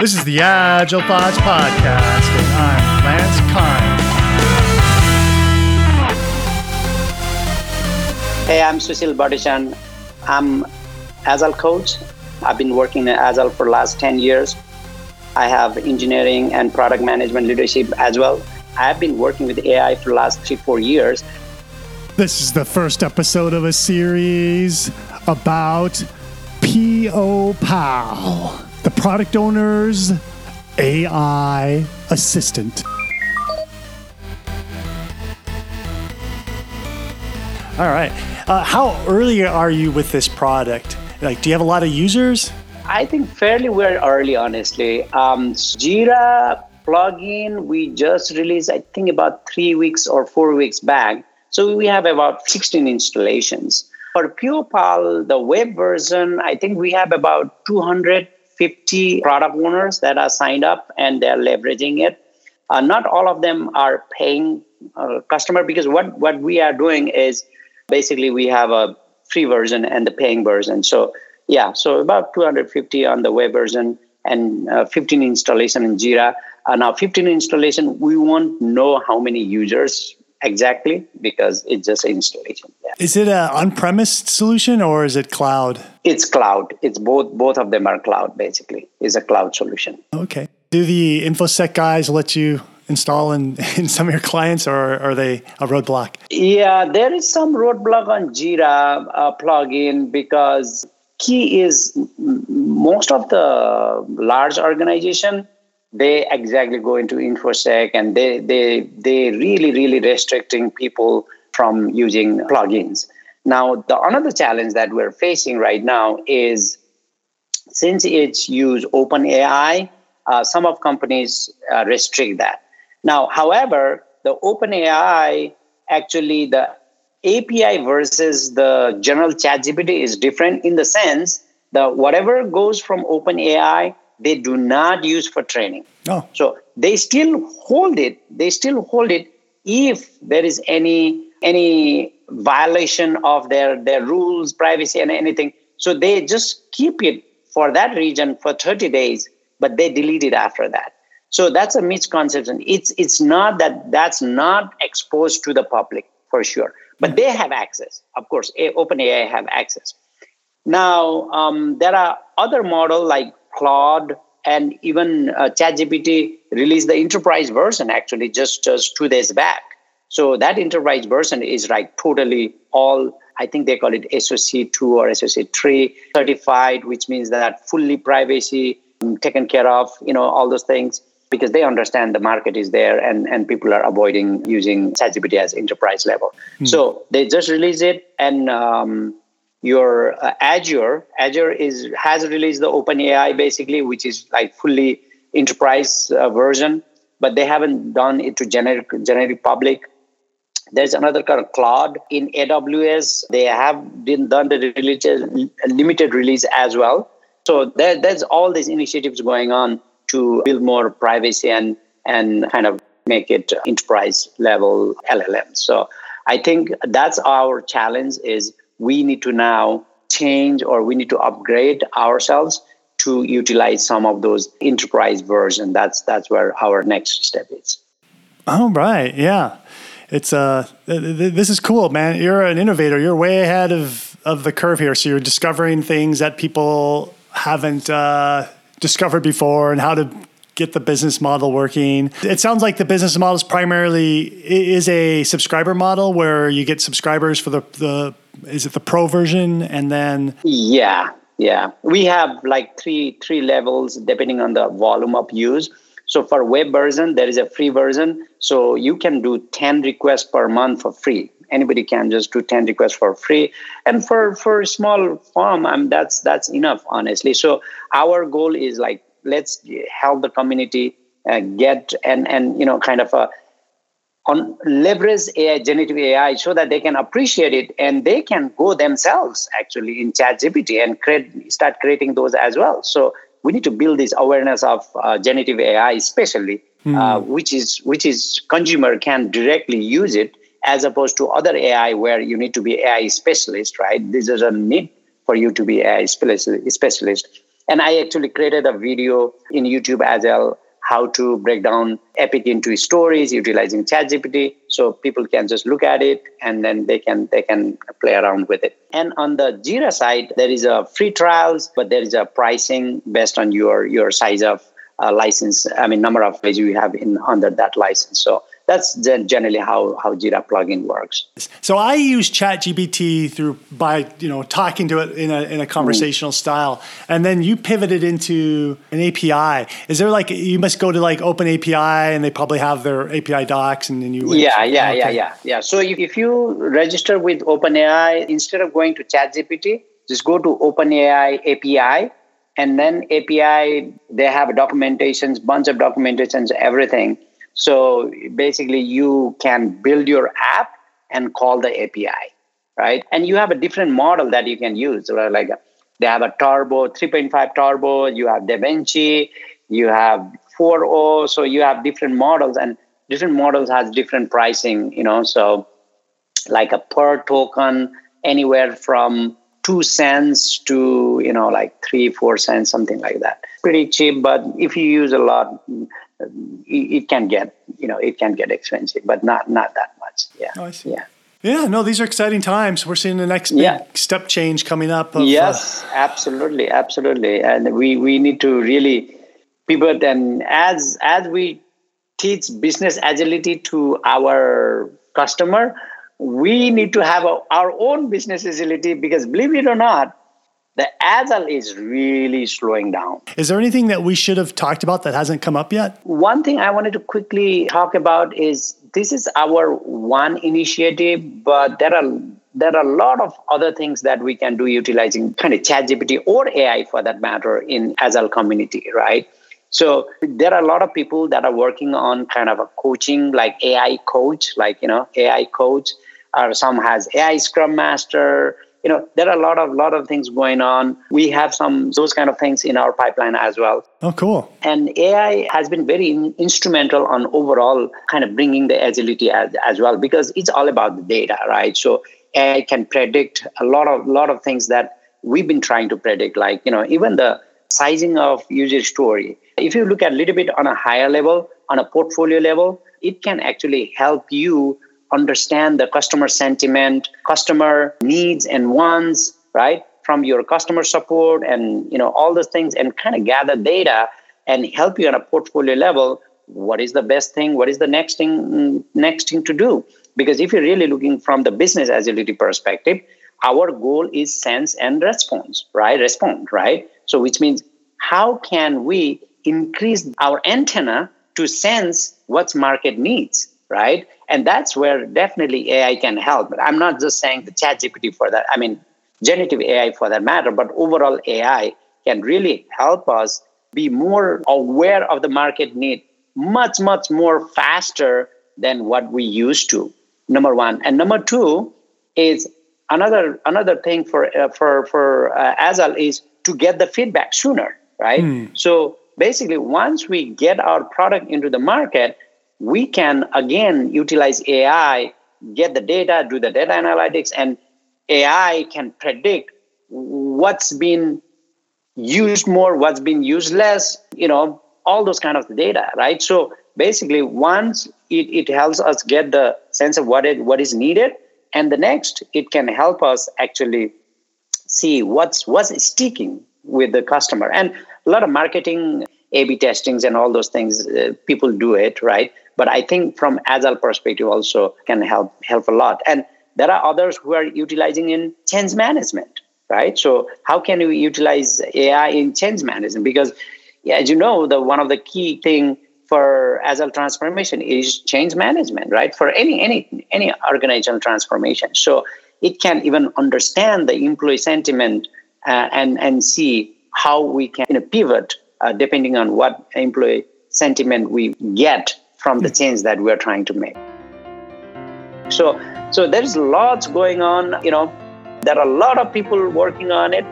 This is the Agile Pods Podcast, and I'm Lance Kahn. Hey, I'm Sushil Bhattachan. I'm Agile coach. I've been working in Agile for the last 10 years. I have engineering and product management leadership as well. I've been working with AI for the last 3-4 years. This is the first episode of a series about POPal, the product owner's AI assistant. All right. How early are you with this product? Like, do you have a lot of users? I think fairly we're early, honestly. Jira plugin, we just released, I think, about 3 weeks or 4 weeks back. So we have about 16 installations. For POPal, the web version, I think we have about 250 product owners that are signed up and they're leveraging it. Not all of them are paying customer, because what we are doing is basically we have a free version and the paying version. So yeah, so about 250 on the web version and 15 installation in Jira. Now 15 installation, we won't know how many users exactly, because it's just installation. Yeah. Is it an on-premise solution or is it cloud? It's cloud. It's both of them are cloud, basically. It's a cloud solution. Okay. Do the InfoSec guys let you install in some of your clients, or are they a roadblock? Yeah, there is some roadblock on Jira plugin, because key is most of the large organization, they exactly go into InfoSec, and they really restricting people from using plugins. Now, another challenge that we're facing right now is, since it's used OpenAI, some of companies restrict that. Now, however, the OpenAI, actually the API versus the general ChatGPT is different, in the sense that whatever goes from OpenAI, they do not use for training. Oh. So they still hold it. If there is any violation of their rules, privacy, and anything. So they just keep it for that region for 30 days, but they delete it after that. So that's a misconception. It's not that that's not exposed to the public, for sure. But they have access. Of course, OpenAI have access. Now, there are other models like Claude and even ChatGPT released the enterprise version, actually, just 2 days back. So that enterprise version is like totally all, I think they call it SOC 2 or SOC 3 certified, which means that fully privacy taken care of, all those things, because they understand the market is there and people are avoiding using ChatGPT as enterprise level. Mm. So they just released it, and your Azure has released the OpenAI, basically, which is like fully enterprise version, but they haven't done it to generic public. There's another kind of Claude in AWS. They have done the limited release as well. So there's all these initiatives going on to build more privacy and kind of make it enterprise level LLM. So I think that's our challenge, is we need to now change, or we need to upgrade ourselves to utilize some of those enterprise versions. That's where our next step is. All right. Yeah. It's this is cool, man. You're an innovator. You're way ahead of the curve here. So you're discovering things that people haven't discovered before, and how to get the business model working. It sounds like the business model is primarily is a subscriber model, where you get subscribers for the is it the pro version, and then yeah we have like three levels depending on the volume of use. So for web version, there is a free version, so you can do 10 requests per month for free. Anybody can just do 10 requests for free, and for small firm, that's enough, honestly. So our goal is like, let's help the community get and kind of on leverage AI, generative AI, so that they can appreciate it and they can go themselves actually in ChatGPT and start creating those as well. So we need to build this awareness of generative AI, especially which is consumer can directly use it, as opposed to other AI where you need to be AI specialist, right? This is a need for you to be AI specialist. And I actually created a video in YouTube Agile, how to break down Epic into stories utilizing ChatGPT. So people can just look at it and then they can play around with it. And on the Jira side, there is a free trials, but there is a pricing based on your size of license. I mean, number of ways you have in under that license. So that's generally how Jira plugin works. So I use ChatGPT by talking to it in a conversational style, and then you pivoted into an API. Is there you must go to OpenAI and they probably have their API docs, and then you yeah. So if you register with OpenAI, instead of going to ChatGPT, just go to OpenAI API. And then API, they have documentations, bunch of documentations, everything. So basically, you can build your app and call the API, right? And you have a different model that you can use. Like they have a Turbo, 3.5 Turbo. You have DaVinci. You have 4.0. So you have different models, and different models has different pricing. So like a per token, anywhere from 2 cents to 3-4 cents, something like that. Pretty cheap, but if you use a lot, it can get expensive, but not that much. Yeah. Oh, I see. Yeah. Yeah. No, these are exciting times. We're seeing the next big step change coming up. Yes, absolutely, absolutely. And we need to really pivot. And as we teach business agility to our customer, we need to have our own business agility, because believe it or not, the Agile is really slowing down. Is there anything that we should have talked about that hasn't come up yet? One thing I wanted to quickly talk about is this is our one initiative, but there are a lot of other things that we can do utilizing kind of ChatGPT or AI for that matter in Agile community, right? So there are a lot of people that are working on kind of a coaching, like AI coach, AI coach, or some has AI Scrum Master. There are a lot of things going on. We have some those kind of things in our pipeline as well. Oh, cool. And AI has been very instrumental on overall kind of bringing the agility as well, because it's all about the data, right? So AI can predict a lot of things that we've been trying to predict, even the sizing of user story. If you look at a little bit on a higher level, on a portfolio level, it can actually help you understand the customer sentiment, customer needs and wants, right? From your customer support and, all those things, and kind of gather data and help you on a portfolio level. What is the best thing? What is the next thing to do? Because if you're really looking from the business agility perspective, our goal is sense and response, right? Respond, right? So which means how can we increase our antenna to sense what's market needs, right? And that's where definitely AI can help. But I'm not just saying the ChatGPT for that. I mean, generative AI for that matter, but overall AI can really help us be more aware of the market need much, much more faster than what we used to, number one. And number two is another thing for Agile is to get the feedback sooner, right? So basically, once we get our product into the market, we can again utilize AI, get the data, do the data analytics, and AI can predict what's been used more, what's been used less, all those kind of data, right? So basically, once it helps us get the sense of what is needed, and the next, it can help us actually see what's sticking with the customer. And a lot of marketing, A/B testings and all those things, people do it, right? But I think from Agile perspective also can help a lot. And there are others who are utilizing in change management, right? So how can we utilize AI in change management? Because as you know, one of the key thing for Agile transformation is change management, right? For any organizational transformation. So it can even understand the employee sentiment and see how we can pivot depending on what employee sentiment we get from the change that we're trying to make. So there's lots going on, there are a lot of people working on it.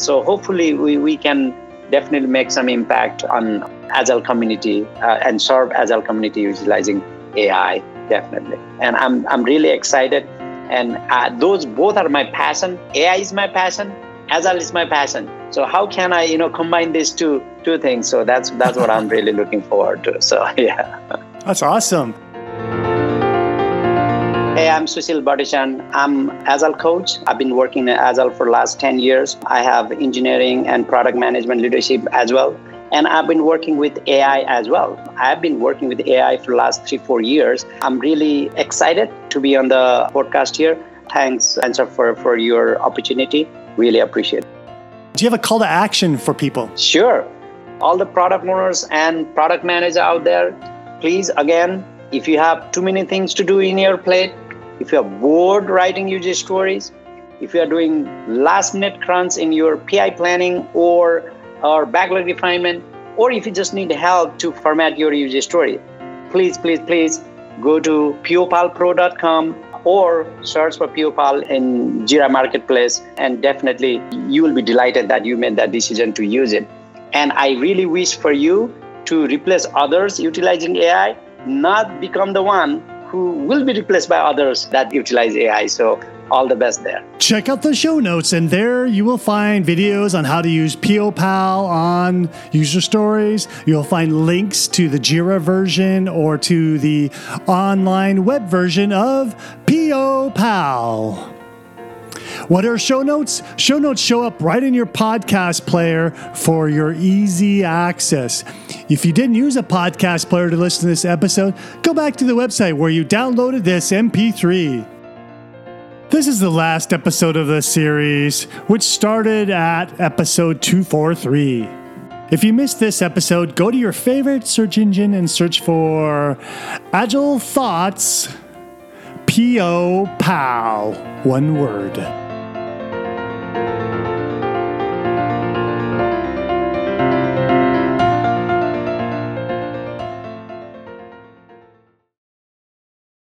So hopefully we can definitely make some impact on Agile community and serve Agile community utilizing AI, definitely. And I'm really excited. And those both are my passion. AI is my passion. Agile is my passion. So how can I, combine these two things? So that's what I'm really looking forward to. So yeah. That's awesome. Hey, I'm Sushil Bhattachan. I'm Agile coach. I've been working in Agile for the last 10 years. I have engineering and product management leadership as well. And I've been working with AI as well. I've been working with AI for the last 3-4 years. I'm really excited to be on the podcast here. Thanks, Answer, for your opportunity. Really appreciate it. Do you have a call to action for people? Sure. All the product owners and product managers out there, please, again, if you have too many things to do in your plate, if you're bored writing user stories, if you're doing last-minute crunch in your PI planning or backlog refinement, or if you just need help to format your user story, please go to popalpro.com or search for POPal in Jira Marketplace, and definitely you will be delighted that you made that decision to use it. And I really wish for you to replace others utilizing AI, not become the one who will be replaced by others that utilize AI. So all the best there. Check out the show notes, and there you will find videos on how to use POPal on user stories. You'll find links to the Jira version or to the online web version of POPal. What are show notes? Show notes show up right in your podcast player for your easy access. If you didn't use a podcast player to listen to this episode, go back to the website where you downloaded this MP3. This is the last episode of the series, which started at episode 243. If you missed this episode, go to your favorite search engine and search for Agile Thoughts POPal, one word.